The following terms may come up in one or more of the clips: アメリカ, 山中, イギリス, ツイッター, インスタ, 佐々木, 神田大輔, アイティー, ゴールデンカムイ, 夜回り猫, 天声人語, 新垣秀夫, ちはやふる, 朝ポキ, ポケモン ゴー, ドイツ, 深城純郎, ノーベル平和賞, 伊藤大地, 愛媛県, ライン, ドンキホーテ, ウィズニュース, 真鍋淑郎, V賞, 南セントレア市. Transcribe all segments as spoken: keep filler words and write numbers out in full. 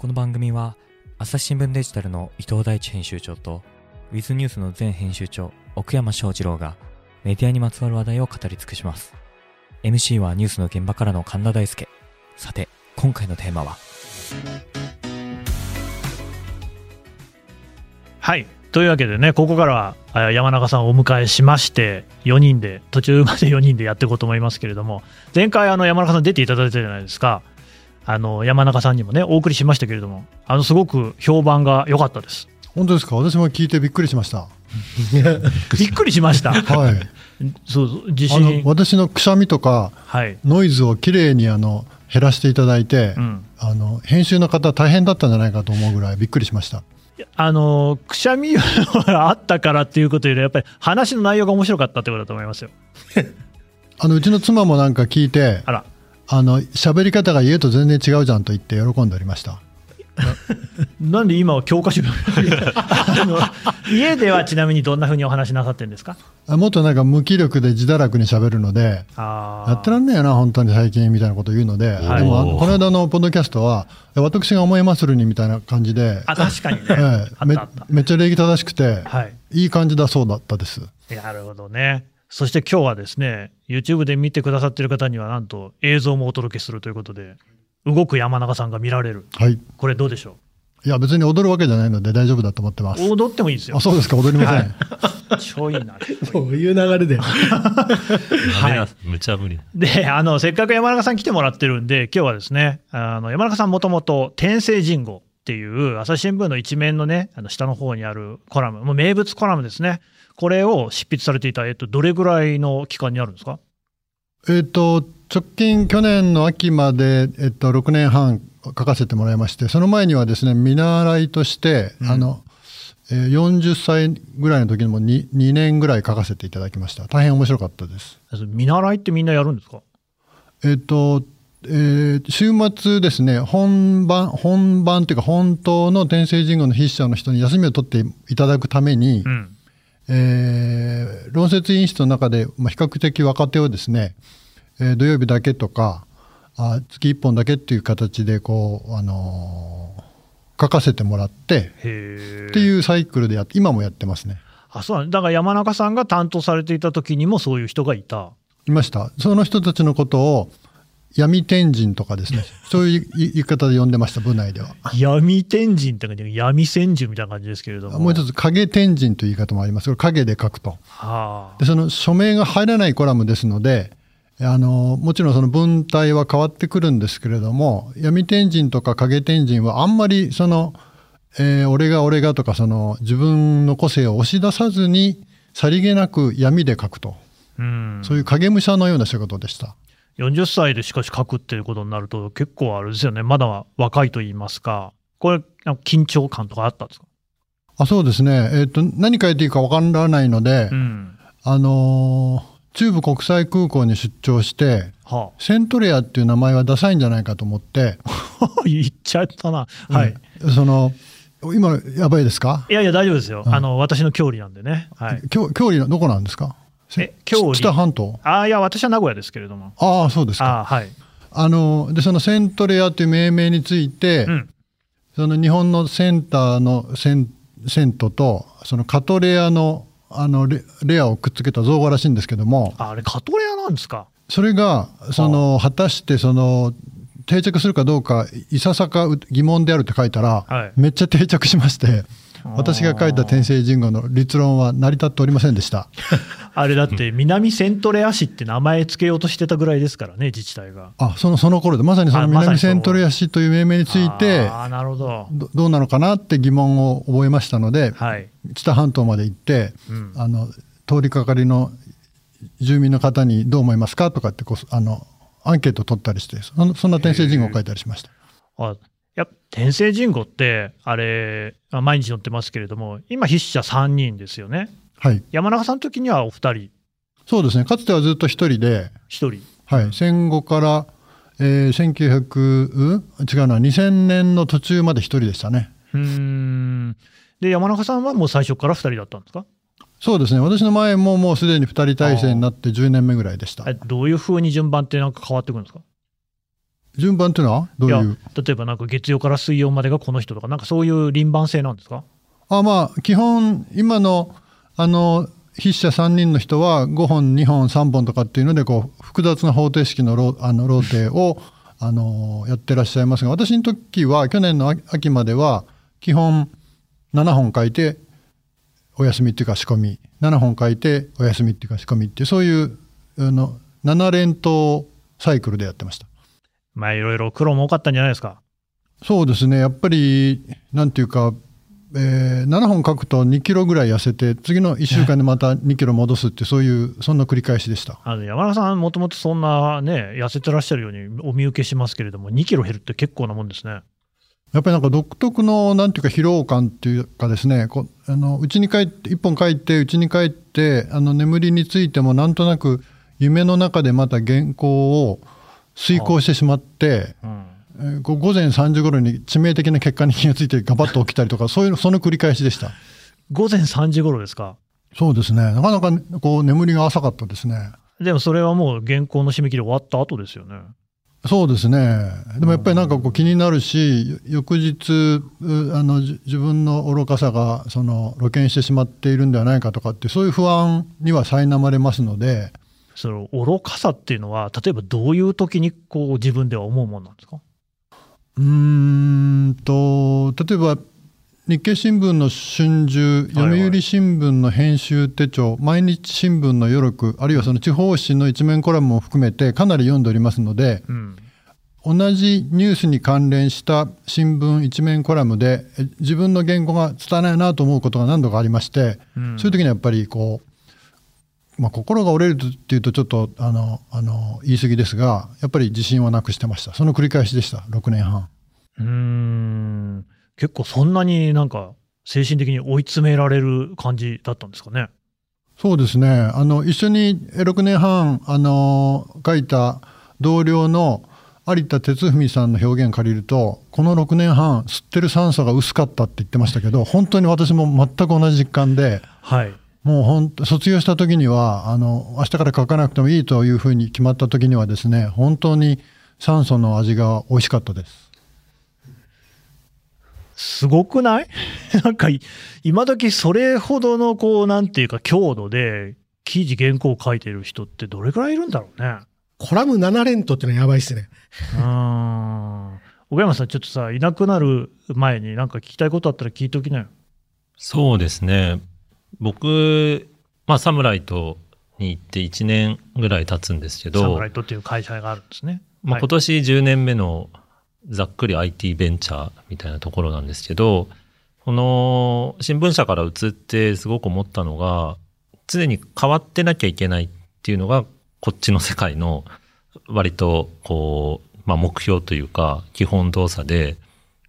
この番組は朝日新聞デジタルの伊藤大地編集長とウィズニュースの前編集長奥山翔二郎がメディアにまつわる話題を語り尽くします。 エムシー はニュースの現場からの神田大輔。さて今回のテーマは、はい、というわけでね、ここからは山中さんをお迎えしましてよにんで、途中までよにんでやっていこうと思いますけれども、前回あの山中さん出ていただいたじゃないですか。あの山中さんにもねお送りしましたけれども、あのすごく評判が良かったです。本当ですか？私も聞いてびっくりしましたびっくりしました、はい、そうそう、地震、あの私のくしゃみとか、はい、ノイズをきれいにあの減らしていただいて、うん、あの編集の方大変だったんじゃないかと思うぐらいびっくりしました。あのくしゃみがあったからっていうことよりやっぱり話の内容が面白かったってことだと思いますよあのうちの妻もなんか聞いて、あら、あの喋り方が家と全然違うじゃんと言って喜んでおりましたなんで今は教科書あの家ではちなみにどんな風にお話なさってるんですか？もっとなんか無気力で自堕落に喋るので、あ、やってらんねえな本当に最近みたいなことを言うので、はい、でもこの間のポッドキャストは私が思いまするにみたいな感じで、あ、確かにね、はい、め, めっちゃ礼儀正しくて、はい、いい感じだそうだったです。なるほどね。そして今日はですね YouTube で見てくださってる方にはなんと映像もお届けするということで、動く山中さんが見られる、はい、これどうでしょう？いや別に踊るわけじゃないので大丈夫だと思ってます。踊ってもいいですよ。あ、そうですか、踊りません、はい、ちょいな、そういう流れではい、むちゃぶりで、あのせっかく山中さん来てもらってるんで、今日はですね、あの山中さんもともと天聖人語っていう朝日新聞の一面のね、あの下の方にあるコラム、もう名物コラムですね、これを執筆されていた、えっと、どれぐらいの期間にあるんですか？えっと直近去年の秋まで、えっと、ろくねんはん書かせてもらいまして、その前にはですね見習いとして、うん、あのえー、よんじゅっさいぐらいの時にも 2, 2年ぐらい書かせていただきました。大変面白かったです。見習いってみんなやるんですか？えっと、えー、週末ですね、本番本番というか本当の天聖人語の筆者の人に休みを取っていただくために、うん、えー、論説委員室の中で、まあ、比較的若手をですね、土曜日だけとか、あ、月いっぽんだけっていう形でこう、あのー、書かせてもらってっていうサイクルでやって今もやってますね。あ、そうなんだ。だから山中さんが担当されていた時にもそういう人がいたいました。その人たちのことを闇天人とかですねそういう言い方で呼んでました、部内では闇天人って感じで、闇千住みたいな感じですけれども、もう一つ影天人という言い方もあります。これ影で書くと、はあ、でその署名が入らないコラムですので、あのもちろんその文体は変わってくるんですけれども、闇天人とか影天人はあんまりその、えー、俺が俺がとかその自分の個性を押し出さずにさりげなく闇で書くと、うん、そういう影武者のような仕事でした。よんじゅっさいでしかし書くっていうことになると結構あれですよね、まだ若いと言いますか、これ緊張感とかあったんですか？あ、そうですね、えーと、何書いていいか分からないので、うん、あのー中部国際空港に出張して、はあ、セントレアっていう名前はダサいんじゃないかと思って言っちゃったな、はい、うん、その今やばいですか？いやいや大丈夫ですよ、うん、あの私の郷里なんでね、はい、郷里どこなんですか？え、郷里、知多半島。あ、いや私は名古屋ですけれども。ああ、そうですか。あ、はい、あのでそのセントレアという命名について、うん、その日本のセンターのセ ン, セントとそのカトレアのあの レ, レアをくっつけた造語らしいんですけども、 あ, あれカトレアなんですか？それがその果たしてその定着するかどうかいささか疑問であるって書いたら、はい、めっちゃ定着しまして、私が書いた天聖人語の立論は成り立っておりませんでしたあれだって南セントレア市って名前つけようとしてたぐらいですからね、自治体が。あ、そのその頃でまさにその南セントレア市という命名について、あ、なるほど、 ど, どうなのかなって疑問を覚えましたので、はい、知多半島まで行って、うん、あの通りかかりの住民の方にどう思いますかとかってこうあのアンケートを取ったりして、そん、そんな天聖人語を書いたりしました。あ、やっぱ天聖人語ってあれ毎日載ってますけれども、今筆者さんにんですよね、はい、山中さんの時にはおふたり。そうですね、かつてはずっとひとりでひとり、はい、戦後から、えー、せんきゅうひゃく違うなにせんねんの途中までひとりでしたね。うーん、で山中さんはもう最初からふたりだったんですか？そうですね、私の前ももうすでにふたり体制になってじゅうねんめぐらいでした。どういう風に順番ってなんか変わってくるんですか？順番ってのはどういう？いや、例えばなんか月曜から水曜までがこの人とか、なんかそういう輪番制なんですか？あ、まあ、基本今のあの筆者さんにんの人はごほんにほんさんぼんとかっていうのでこう複雑な方程式のロー、あのローテをあのやってらっしゃいますが、私の時は去年の秋までは基本ななほん書いてお休みっていうか仕込み、ななほん書いてお休みっていうか仕込みっていう、そういうあのなな連投サイクルでやってました。まあいろいろ苦労も多かったんじゃないですか？そうですね、やっぱりなんていうか、えー、ななほん書くとにキロぐらい痩せて、次のいっしゅうかんでまたにキロ戻すって、そういうそんな繰り返しでした。あの山中さんもともとそんなね痩せてらっしゃるようにお見受けしますけれども、にキロ減るって結構なもんですね。やっぱりなんか独特のなんていうか疲労感っていうかですね、こあの家に帰っていっぽん書いて家に帰って、あの眠りについてもなんとなく夢の中でまた原稿を遂行してしまって、うん、え午前さんじ頃に致命的な結果に気がついてガバッと起きたりとかそういうの、その繰り返しでした。午前さんじ頃ですか？そうですね、なかなかこう眠りが浅かったですね。でもそれはもう原稿の締め切り終わった後ですよね。そうですね、でもやっぱりなんかこう気になるし、翌日あの自分の愚かさがその露見してしまっているんではないかとかって、そういう不安には苛まれますので。その愚かさっていうのは例えばどういう時にこう自分では思うものなんですか？うーんと例えば日経新聞の春秋、読売新聞の編集手帳、毎日新聞の余録、あるいはその地方紙の一面コラムも含めてかなり読んでおりますので、うん、同じニュースに関連した新聞一面コラムで自分の言語が拙いなと思うことが何度かありまして、うん、そういう時にやっぱりこうまあ、心が折れるっていうとちょっとあのあの言い過ぎですが、やっぱり自信はなくしてました。その繰り返しでした、ろくねんはん。うーん、結構そんなになんか精神的に追い詰められる感じだったんですかね？そうですね、あの一緒にろくねんはんあの書いた同僚の有田哲文さんの表現借りると、このろくねんはん吸ってる酸素が薄かったって言ってましたけど、本当に私も全く同じ実感で、はい、もう本当卒業した時にはあの明日から書かなくてもいいというふうに決まった時にはですね、本当に酸素の味が美味しかったです。すごくない？なんか今時それほどのこうなんていうか強度で記事原稿を書いてる人ってどれくらいいるんだろうね。コラムなな連投ってのはやばいっすね。あ岡山さん、ちょっとさいなくなる前になんか聞きたいことあったら聞いておきなよ。そうですね、僕、まあ、サムライトに行っていちねんぐらい経つんですけど、サムライトっていう会社があるんですね、まあ、今年じゅうねんめのざっくり アイティー ベンチャーみたいなところなんですけど、この新聞社から移ってすごく思ったのが、常に変わってなきゃいけないっていうのがこっちの世界の割とこう、まあ、目標というか基本動作で、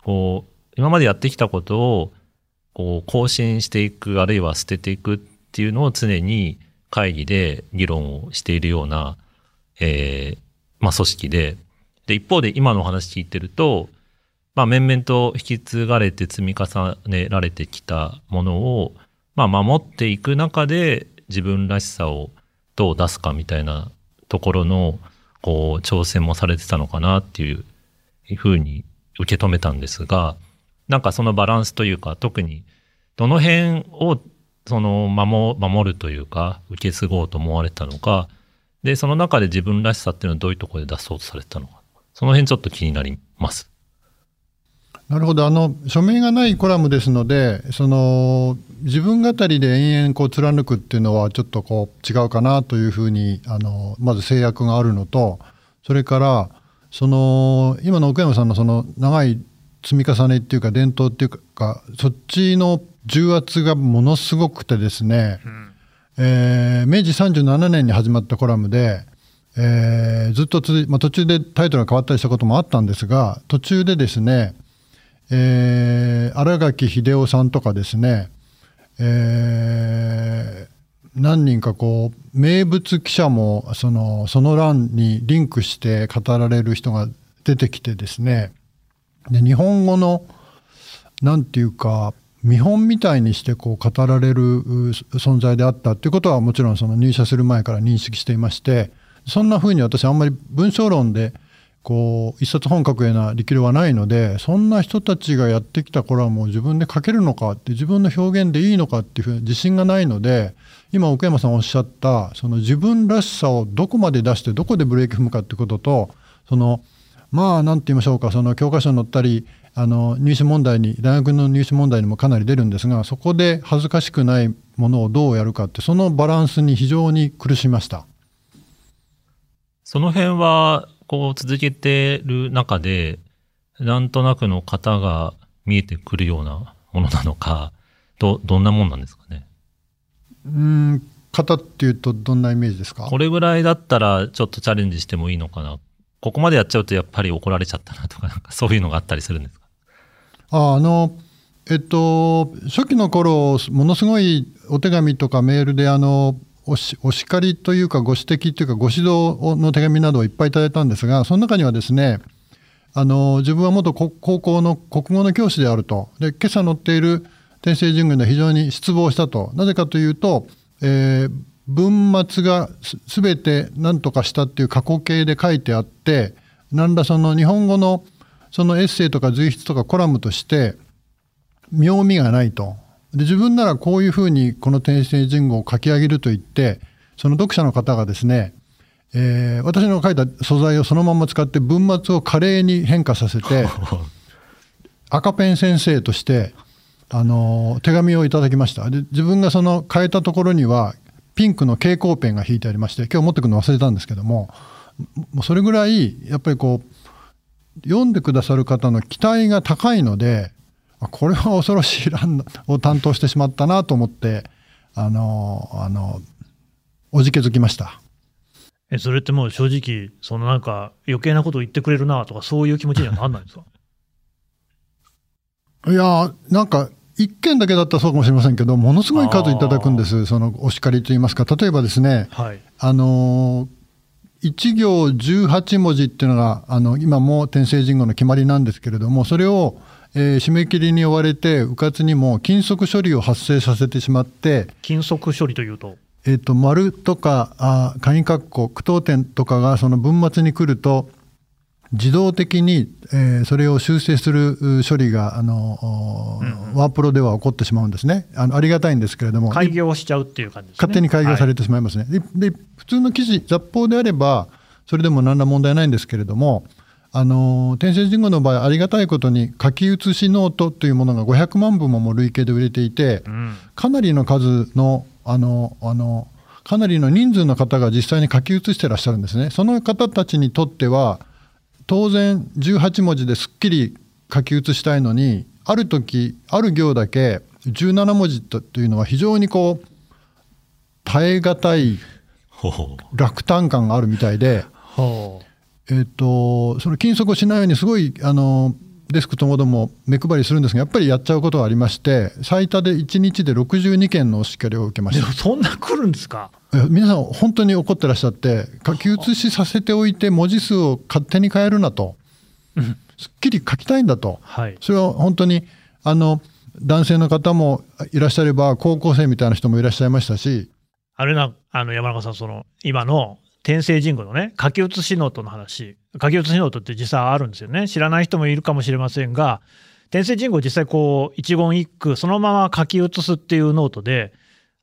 こう今までやってきたことをこう更新していく、あるいは捨てていくっていうのを常に会議で議論をしているような、えーまあ、組織 で, で一方で今の話聞いてると、まあ、面々と引き継がれて積み重ねられてきたものを、まあ、守っていく中で自分らしさをどう出すかみたいなところのこう挑戦もされてたのかなっていうふうに受け止めたんですが、なんかそのバランスというか、特にどの辺をその 守, 守るというか受け継ごうと思われたのかで、その中で自分らしさっていうのはどういうところで出そうとされてたのか、その辺ちょっと気になります。なるほど、あの署名がないコラムですので、その自分語りで延々こう貫くっていうのはちょっとこう違うかなというふうに、あのまず制約があるのと、それからその今の奥山さんのその長い積み重ねっていうか伝統っていうか、そっちの重圧がものすごくてですね、うん、えー、明治さんじゅうななねんに始まったコラムで、えー、ずっとつ、まあ、途中でタイトルが変わったりしたこともあったんですが、途中でですね、えー、新垣秀夫さんとかですね、えー何人かこう名物記者もその、その欄にリンクして語られる人が出てきてですね、で日本語のなんていうか見本みたいにしてこう語られる存在であったということは、もちろんその入社する前から認識していまして、そんなふうに私あんまり文章論でこう一冊本書くような力量はないので、そんな人たちがやってきたコラムを自分で書けるのかって、自分の表現でいいのかっていうふうに自信がないので、今奥山さんおっしゃったその自分らしさをどこまで出してどこでブレーキ踏むかってことと、そのまあ何て言いましょうか、その教科書に載ったりあの入試問題に、大学の入試問題にもかなり出るんですが、そこで恥ずかしくないものをどうやるかって、そのバランスに非常に苦しみました。その辺はこう続けてる中で、なんとなくの型が見えてくるようなものなのか、ど、どんなもんなんですかね。うーん、型っていうとどんなイメージですか？これぐらいだったらちょっとチャレンジしてもいいのかな。ここまでやっちゃうとやっぱり怒られちゃったなとか、なんかそういうのがあったりするんですか？あ、あの、えっと、初期の頃、ものすごいお手紙とかメールで、あの、お, しお叱りというかご指摘というかご指導の手紙などをいっぱいいただいたんですが、その中にはですね、あの自分は元高校の国語の教師であると、で今朝載っている天聖人群で非常に失望したと。なぜかというと、えー、文末がすべて何とかしたっていう過去形で書いてあって、何らその日本語のそのエッセイとか随筆とかコラムとして妙味がないと。で自分ならこういうふうにこの天聖人群を書き上げると言って、その読者の方がですね、えー、私の書いた素材をそのまま使って文末を華麗に変化させて赤ペン先生としてあの手紙をいただきました。で自分がその変えたところにはピンクの蛍光ペンが引いてありまして、今日持ってくるの忘れたんですけども、もうそれぐらいやっぱりこう読んでくださる方の期待が高いので、これは恐ろしい欄を担当してしまったなと思って、あの、あの、おじけづきました。え、それってもう正直、そのなんか余計なことを言ってくれるなとか、そういう気持ちにはなんないんですか？いや、なんか一件だけだったらそうかもしれませんけど、ものすごい数いただくんです、そのお叱りといいますか。例えばですね、はい、あの、いち行じゅうはち文字っていうのが、あの、今も天聖人語の決まりなんですけれども、それを、えー、締め切りに追われて、うかつにも禁則処理を発生させてしまって、禁則処理というと、えっと、丸とか、あ、鍵括弧、句読点とかがその文末に来ると、自動的に、えー、それを修正する処理が、あの、うんうん、ワープロでは起こってしまうんですね。あの、ありがたいんですけれども。開業しちゃうっていう感じですね。勝手に開業されてしまいますね。はい、で、で、普通の記事、雑報であれば、それでも何ら問題ないんですけれども、あの天聖人語の場合、ありがたいことに書き写しノートというものがごひゃくまんぶももう累計で売れていて、うん、かなりの数のあのあのかなりの人数の方が実際に書き写してらっしゃるんですね。その方たちにとっては当然じゅうはち文字ですっきり書き写したいのに、ある時ある行だけじゅうなな文字というのは非常にこう耐え難い落胆感があるみたいで。ほうえー、とその禁則をしないようにすごいあのデスクともども目配りするんですが、やっぱりやっちゃうことがありまして、最多でいちにちでろくじゅうにけんのお叱りを受けました。そんな来るんですか？皆さん本当に怒ってらっしゃって、書き写しさせておいて文字数を勝手に変えるなと、うん、すっきり書きたいんだと、はい、それは本当にあの男性の方もいらっしゃれば高校生みたいな人もいらっしゃいましたし、あれなあの山中さん、その今の天聖人語のね、書き写しノートの話、書き写しノートって実際あるんですよね。知らない人もいるかもしれませんが、天聖人語実際こう一言一句そのまま書き写すっていうノートで、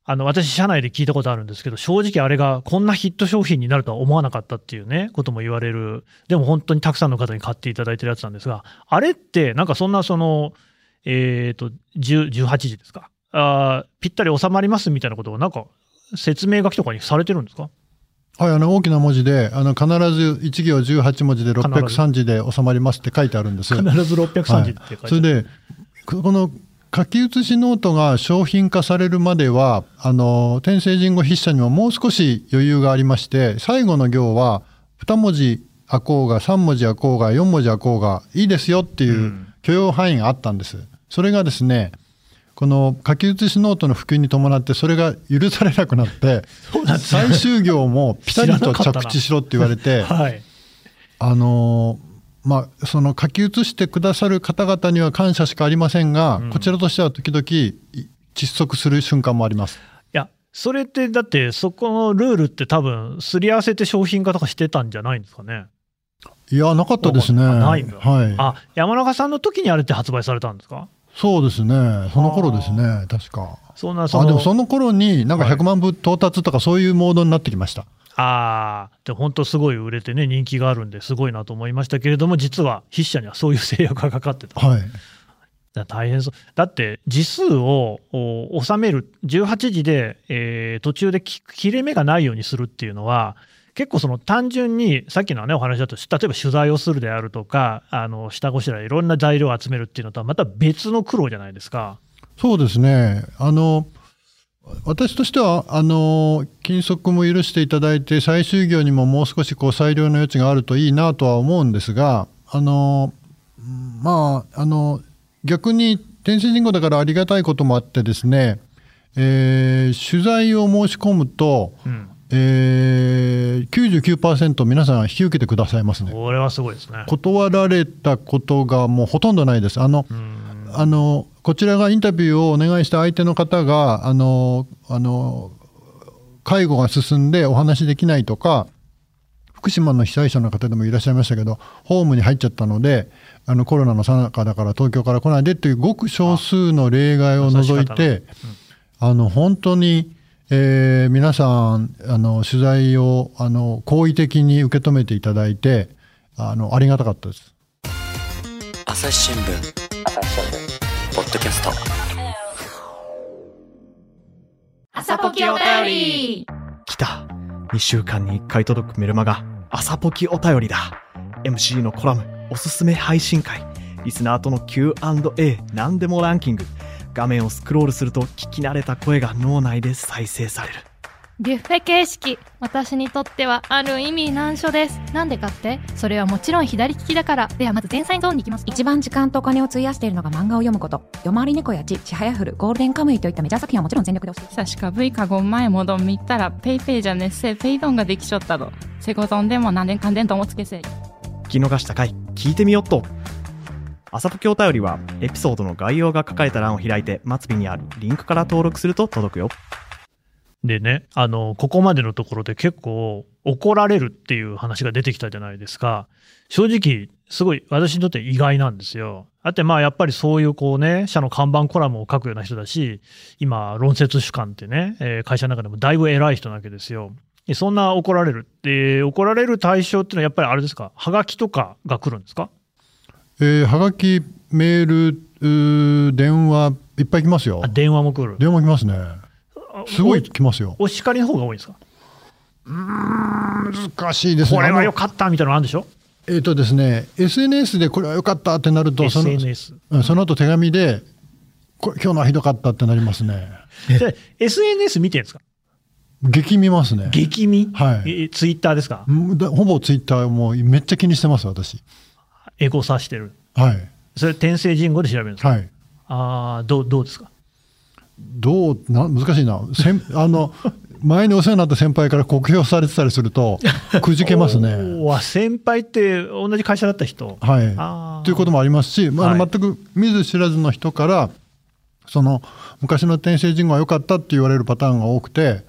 あの私社内で聞いたことあるんですけど、正直あれがこんなヒット商品になるとは思わなかったっていうねことも言われる。でも本当にたくさんの方に買っていただいてるやつなんですが、あれってなんかそんなそのえっとじゅうはちじですか、あぴったり収まりますみたいなことがなんか説明書きとかにされてるんですか？はい、あの大きな文字であの必ずいち行じゅうはち文字でろっぴゃくさんじで収まりますって書いてあるんです。必ずろっぴゃくさんじって書いてある、はい、それでこの書き写しノートが商品化されるまではあの天聖人語筆者にももう少し余裕がありまして、最後の行はに文字あこうがさん文字あこうがよん文字あこうがいいですよっていう許容範囲があったんです、うん、それがですね、この書き写しノートの普及に伴ってそれが許されなくなって最終行もピタリと着地しろって言われて、はい、あのまあその書き写してくださる方々には感謝しかありませんが、うん、こちらとしては時々窒息する瞬間もあります。いやそれってだってそこのルールって多分すり合わせて商品化とかしてたんじゃないんですかね。いや、なかったですね。ないの、はい、あ、山中さんの時にあれって発売されたんですか？そうですね、その頃ですね、確か。そんなそのあでもその頃になんかひゃくまんぶ到達とかそういうモードになってきました。はい、ああ、で本当すごい売れてね、人気があるんですごいなと思いましたけれども、実は筆者にはそういう制約がかかってた。はい、大変そうだって、字数を収める、じゅうはちじで、えー、途中で切れ目がないようにするっていうのは、結構その単純にさっきの、ね、お話だと、例えば取材をするであるとか、あの下ごしらえいろんな材料を集めるっていうのとはまた別の苦労じゃないですか。そうですね、あの私としてはあの禁則も許していただいて、採集業にももう少しこう裁量の余地があるといいなとは思うんですが、あのまああの逆に天水人口だからありがたいこともあってですね、えー、取材を申し込むと、うん、えー、きゅうじゅうきゅうパーセント 皆さん引き受けてくださいますね。これはすごいですね。断られたことがもうほとんどないです。あのあのこちらがインタビューをお願いした相手の方があのあの介護が進んでお話できないとか、福島の被災者の方でもいらっしゃいましたけど、ホームに入っちゃったので、あのコロナの最中だから東京から来ないでというごく少数の例外を除いて、あの本当に、えー、皆さんあの取材をあの好意的に受け止めていただいて、あのありがたかったです。朝日新聞ポッドキャスト、朝ポキお便り来た。にしゅうかんにいっかい届くメルマガ、朝ポキお便りだ。 エムシー のコラム、おすすめ配信会、リスナーとの キューアンドエー なんでもランキング。画面をスクロールすると聞き慣れた声が脳内で再生される。ビュッフェ形式、私にとってはある意味難所です。なんでかって、それはもちろん左利きだから。ではまず前菜ゾーンに行きます。一番時間とお金を費やしているのが漫画を読むこと。夜回り猫やち、ちはやふる、ゴールデンカムイといったメジャー作品はもちろん全力で押して、久しかぶいかごん前もどん見たらペイペイじゃねっせペイドンができちょったど、セコゾンでも何年間でんともつけせい。聞き逃した回聞いてみよっと。朝ポキお便りはエピソードの概要が書かれた欄を開いて、末尾にあるリンクから登録すると届くよ。でね、あのここまでのところで結構怒られるっていう話が出てきたじゃないですか。正直すごい私にとって意外なんですよ。だってまあやっぱりそういうこうね、社の看板コラムを書くような人だし、今論説主幹ってね、会社の中でもだいぶ偉い人なわけですよ。そんな怒られるって怒られる対象っていうのはやっぱりあれですか、はがきとかが来るんですか？えー、はがき、メール、電話いっぱい来ますよ。あ、電話も来る。電話来ますね。すごい来ますよ。お叱りの方が多いんですか？うーん、難しいですね。これは良かったみたいなのあるんでしょ？えっとですね、エスエヌエス でこれは良かったってなると、その エスエヌエス、うん、その後手紙でこれ今日のはひどかったってなりますね。エスエヌエス 見てるんですか？激見ますね。激見？はい。ツイッターですか？ほぼツイッター、もうめっちゃ気にしてます私。エゴサしてる。はい。それ天聖人語で調べるんですか？はい。ああ、どうどうですか？どうな、難しいな。先あの前にお世話になった先輩から酷評されてたりするとくじけますね。先輩って同じ会社だった人、はい、ということもありますし、まあ、全く見ず知らずの人から、はい、その昔の天聖人語は良かったって言われるパターンが多くて、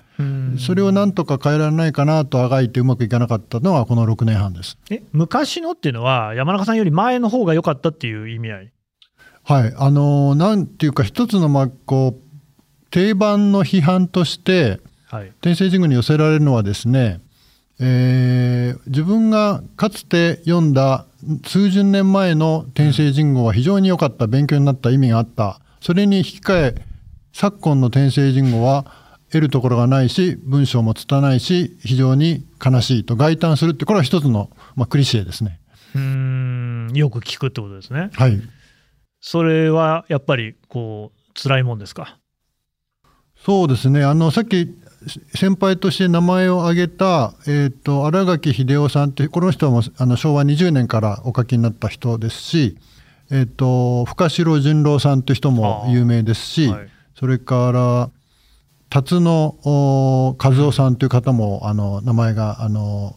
それをなんとか変えられないかなとあがいてうまくいかなかったのはこのろくねんはんです。え、昔のっていうのは山中さんより前の方が良かったっていう意味合い？はい、あのなんていうか、一つのまあこう定番の批判として、はい、天聖人語に寄せられるのはですね、えー、自分がかつて読んだ数十年前の天聖人語は非常に良かった、勉強になった、意味があった。それに引き換え、昨今の天聖人語は得るところがないし、文章も拙いし、非常に悲しいと慨嘆するって、これは一つの、まあ、クリシエですね。うーん、よく聞くってことですね。はい。それはやっぱりこう辛いもんですか？そうですね、あのさっき先輩として名前を挙げた、えー、と新垣秀夫さんって、この人もあのしょうわにじゅうねんからお書きになった人ですし、えー、と深城純郎さんという人も有名ですし、はい、それから辰野和夫さんという方もあの名前があの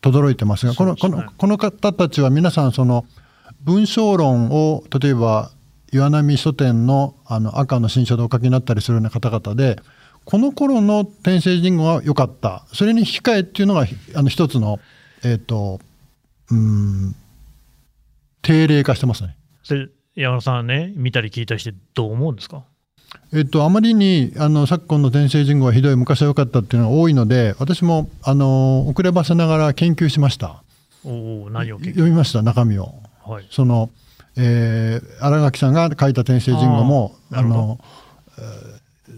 轟いてますが、この、この、この方たちは皆さんその文章論を例えば岩波書店 の, あの赤の新書でお書きになったりするような方々で、この頃の天聖人語は良かった、それに引き換えっていうのがあの一つのえーと、うん、定例化してますね。で、山田さんね、見たり聞いたりしてどう思うんですか？えっと、あまりにあの昨今の天聖人口はひどい、昔は良かったっていうのが多いので、私もあの遅ればせながら研究しました。お何を研究読みました？中身を、はい、その、えー、新垣さんが書いた天聖人口もああの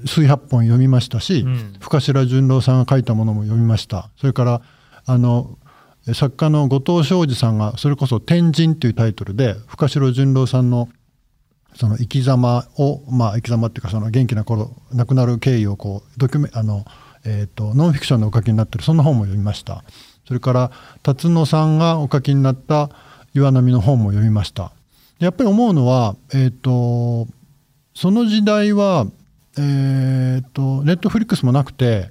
数百本読みましたし、うん、深白純郎さんが書いたものも読みました。それからあの作家の後藤昭二さんがそれこそ天人というタイトルで深白純郎さんのその生き様を、まあ、生き様っていうかその元気な頃亡くなる経緯をこうドキュメあの、えー、とノンフィクションでお書きになってるそんな本も読みました。それから辰野さんがお書きになった岩波の本も読みました。やっぱり思うのは、えー、とその時代は、えー、とネットフリックスもなくて、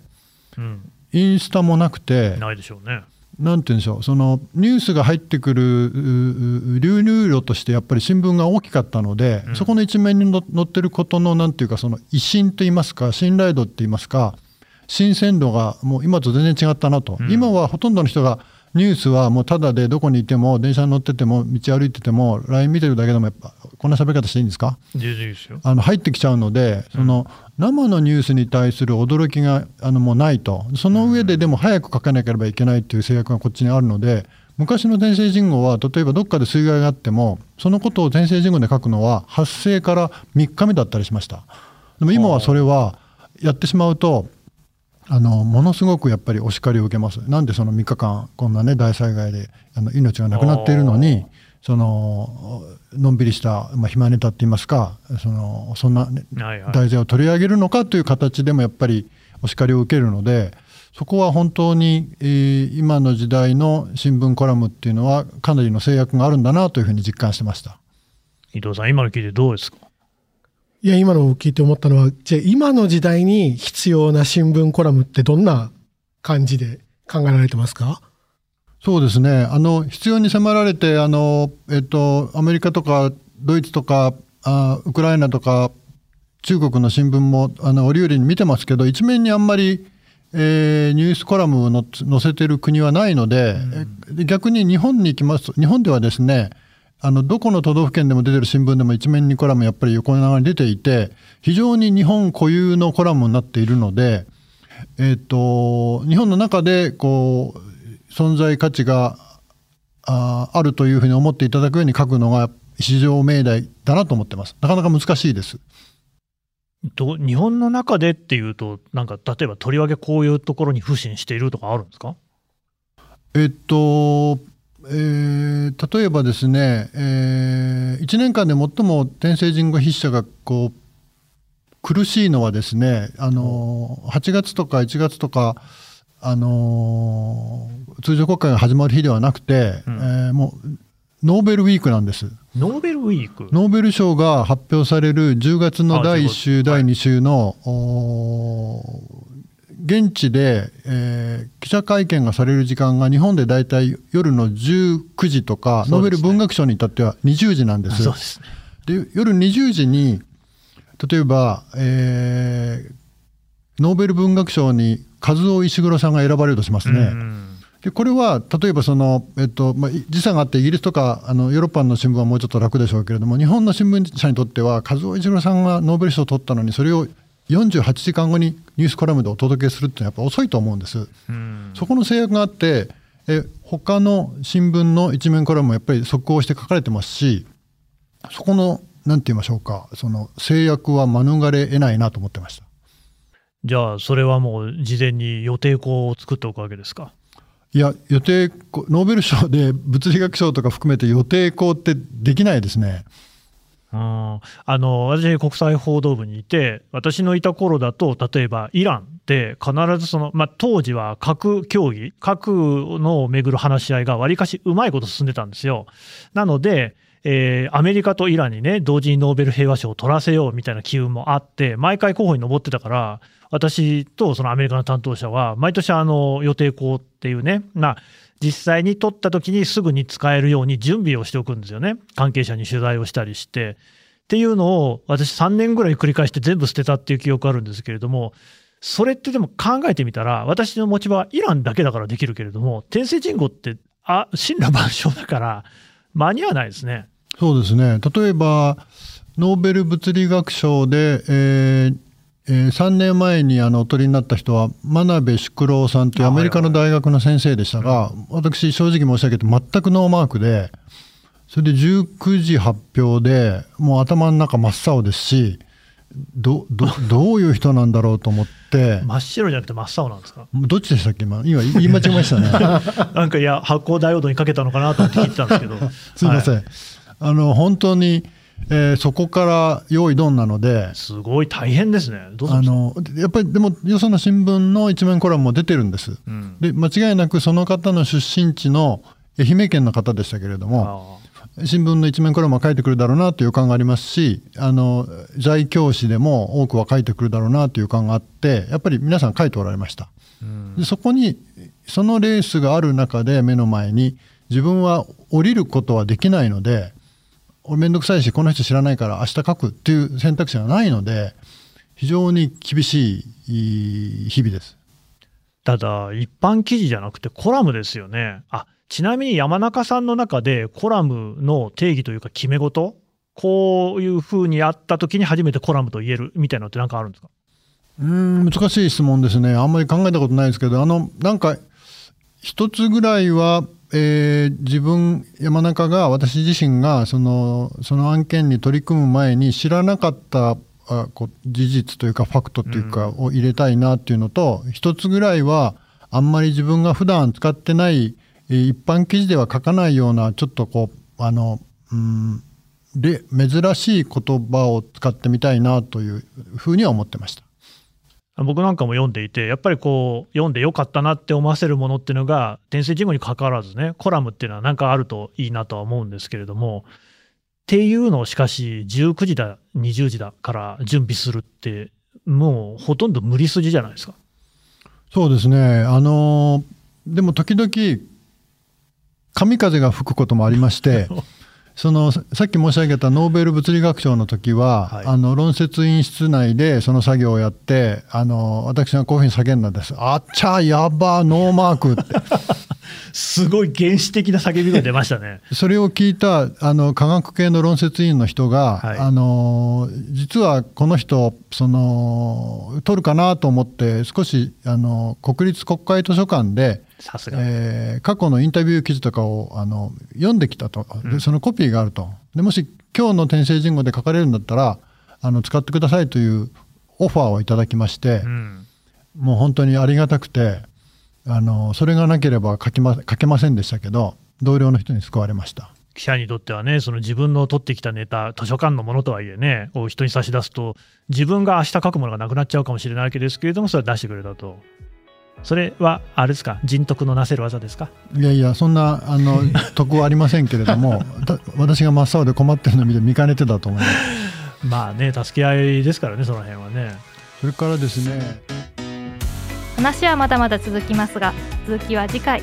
うん、インスタもなくてないでしょうね。なんて言うんでしょう、そのニュースが入ってくる流入量としてやっぱり新聞が大きかったので、うん、そこの一面に載ってることのなんていうかその威信といいますか信頼度といいますか新鮮度がもう今と全然違ったなと、うん、今はほとんどの人がニュースはもうただでどこにいても電車に乗ってても道歩いてても ライン 見てるだけでもやっぱこんな喋り方していいんですか？いいですよ。あの入ってきちゃうので、うん、その生のニュースに対する驚きがあのもうないと、その上ででも早く書かなければいけないという制約がこっちにあるので、昔の天聖人口は例えばどっかで水害があってもそのことを天聖人口で書くのは発生からみっかめだったりしました。でも今はそれはやってしまうとあのものすごくやっぱりお叱りを受けます。なんでそのみっかかんこんなね大災害であの命がなくなっているのにそののんびりした、まあ、暇ネタっていいますか その、そんな、ね、はいはい、題材を取り上げるのかという形でもやっぱりお叱りを受けるので、そこは本当に、えー、今の時代の新聞コラムっていうのはかなりの制約があるんだなというふうに実感してました。伊藤さん今の聞いてどうですか？いや今のを聞いて思ったのは、じゃあ今の時代に必要な新聞コラムってどんな感じで考えられてますか？そうですね、あの必要に迫られてあの、えっと、アメリカとかドイツとかあウクライナとか中国の新聞もあの折々に見てますけど、一面にあんまり、えー、ニュースコラムをの載せてる国はないので、うん、逆に日本に行きますと、日本ではですねあのどこの都道府県でも出てる新聞でも一面にコラムやっぱり横長に出ていて、非常に日本固有のコラムになっているので、えー、と日本の中でこう存在価値が あ, あるというふうに思っていただくように書くのが至上命題だなと思ってます。なかなか難しいです。ど日本の中でっていうと、なんか例えばとりわけこういうところに腐心しているとかあるんですか？えっとえー、例えばですね、えー、いちねんかんで最も天聖人口筆者がこう苦しいのはですね、あのー、はちがつとかいちがつとか、あのー、通常国会が始まる日ではなくて、うん、えー、もうノーベルウィークなんです。ノーベルウィーク、ノーベル賞が発表されるじゅうがつのだいいっ週だいに週の、はい、現地で、えー、記者会見がされる時間が日本でだいたい夜のじゅうくじとか、ね、ノーベル文学賞に至ってはにじゅうじなんです。そうですね、で夜にじゅうじに例えば、えー、ノーベル文学賞に和尾石黒さんが選ばれるとしますね。うんでこれは例えばその、えっとまあ、時差があってイギリスとかあのヨーロッパの新聞はもうちょっと楽でしょうけれども、日本の新聞社にとっては和尾石黒さんがノーベル賞を取ったのにそれをよんじゅうはちじかんごにニュースコラムでお届けするってのはやっぱ遅いと思うんです。うんそこの制約があって、え他の新聞の一面コラムもやっぱり速報して書かれてますし、そこの何て言いましょうか、その制約は免れ得ないなと思ってました。じゃあそれはもう事前に予定稿を作っておくわけですか？いや予定ノーベル賞で物理学賞とか含めて予定稿ってできないですね。うん、あの私国際報道部にいて、私のいた頃だと例えばイランって必ずその、まあ、当時は核協議核のをめぐる話し合いがわりかしうまいこと進んでたんですよ。なので、えー、アメリカとイランにね同時にノーベル平和賞を取らせようみたいな機運もあって毎回候補に上ってたから、私とそのアメリカの担当者は毎年あの予定校っていうね、まあ実際に取った時にすぐに使えるように準備をしておくんですよね。関係者に取材をしたりしてっていうのを私さんねんぐらい繰り返して全部捨てたっていう記憶あるんですけれども、それってでも考えてみたら、私の持ち場はイランだけだからできるけれども、天聖人語ってあ神羅万象だから間に合わないですね。そうですね。例えばノーベル物理学賞で、えーえー、さんねんまえにあのお取りになった人は真鍋淑郎さんというアメリカの大学の先生でしたが、私正直申し上げて全くノーマークで、それでじゅうくじ発表でもう頭の中真っ青ですし、ど, ど, どういう人なんだろうと思って真っ白じゃなくて真っ青なんですか？どっちでしたっけ？今今言い間違えましたねなんかいや発光ダイオードにかけたのかなと思って聞いてたんですけどすいません、はい、あの本当に、えー、そこから用意どんなのですごい大変ですね。どうぞ。あのやっぱりでもよその新聞の一面コラムも出てるんです、うん、で間違いなくその方の出身地の愛媛県の方でしたけれども、新聞の一面コラムは書いてくるだろうなという予感がありますし、あの在京誌でも多くは書いてくるだろうなという予感があって、やっぱり皆さん書いておられました、うん、でそこにそのレースがある中で目の前に自分は降りることはできないので、俺めんどくさいしこの人知らないから明日書くっていう選択肢がないので、非常に厳しい日々です。ただ一般記事じゃなくてコラムですよね。あ、ちなみに山中さんの中でコラムの定義というか決め事、こういうふうにやったときに初めてコラムと言えるみたいなのって何かあるんですか？うーん、難しい質問ですね。あんまり考えたことないですけど、あのなんか一つぐらいは、えー、自分山中が私自身がそのその案件に取り組む前に知らなかったあこ事実というかファクトというかを入れたいなっていうのと、うん、一つぐらいはあんまり自分が普段使ってない一般記事では書かないようなちょっとこうあの、うん、で珍しい言葉を使ってみたいなというふうには思ってました。僕なんかも読んでいて、やっぱりこう読んでよかったなって思わせるものっていうのが天聖人語に関わらずね、コラムっていうのはなんかあるといいなとは思うんですけれども、っていうのをしかしじゅうくじだにじゅうじだから準備するってもうほとんど無理筋じゃないですか。そうですね。あのでも時々神風が吹くこともありましてそのさっき申し上げたノーベル物理学賞の時は、はい、あの論説院室内でその作業をやって、あの私がこういうふうに叫んだんです。あっちゃやばノーマークってすごい原始的な叫びが出ましたねそれを聞いたあの科学系の論説院の人が、はい、あの実はこの人その取るかなと思って少しあの国立国会図書館でさすが、えー、過去のインタビュー記事とかをあの読んできたと、でそのコピーがあると、でもし今日の天聖人語で書かれるんだったらあの使ってくださいというオファーをいただきまして、うん、もう本当にありがたくて、あのそれがなければ書きま、書けませんでしたけど、同僚の人に救われました。記者にとってはね、その自分の取ってきたネタ、図書館のものとはいえね、を人に差し出すと自分が明日書くものがなくなっちゃうかもしれないわけですけれども、それは出してくれたと。それはあれですか、人徳のなせる技ですか？いやいや、そんなあの徳はありませんけれども私が真っ青で困ってるのを見て見かねてたと思いますまあね、助け合いですからね、その辺はね。それからですね、話はまだまだ続きますが、続きは次回。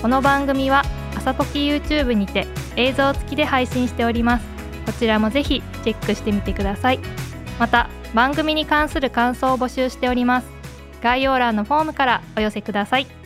この番組は朝ポキ YouTube にて映像付きで配信しております。こちらもぜひチェックしてみてください。また番組に関する感想を募集しております。概要欄のフォームからお寄せください。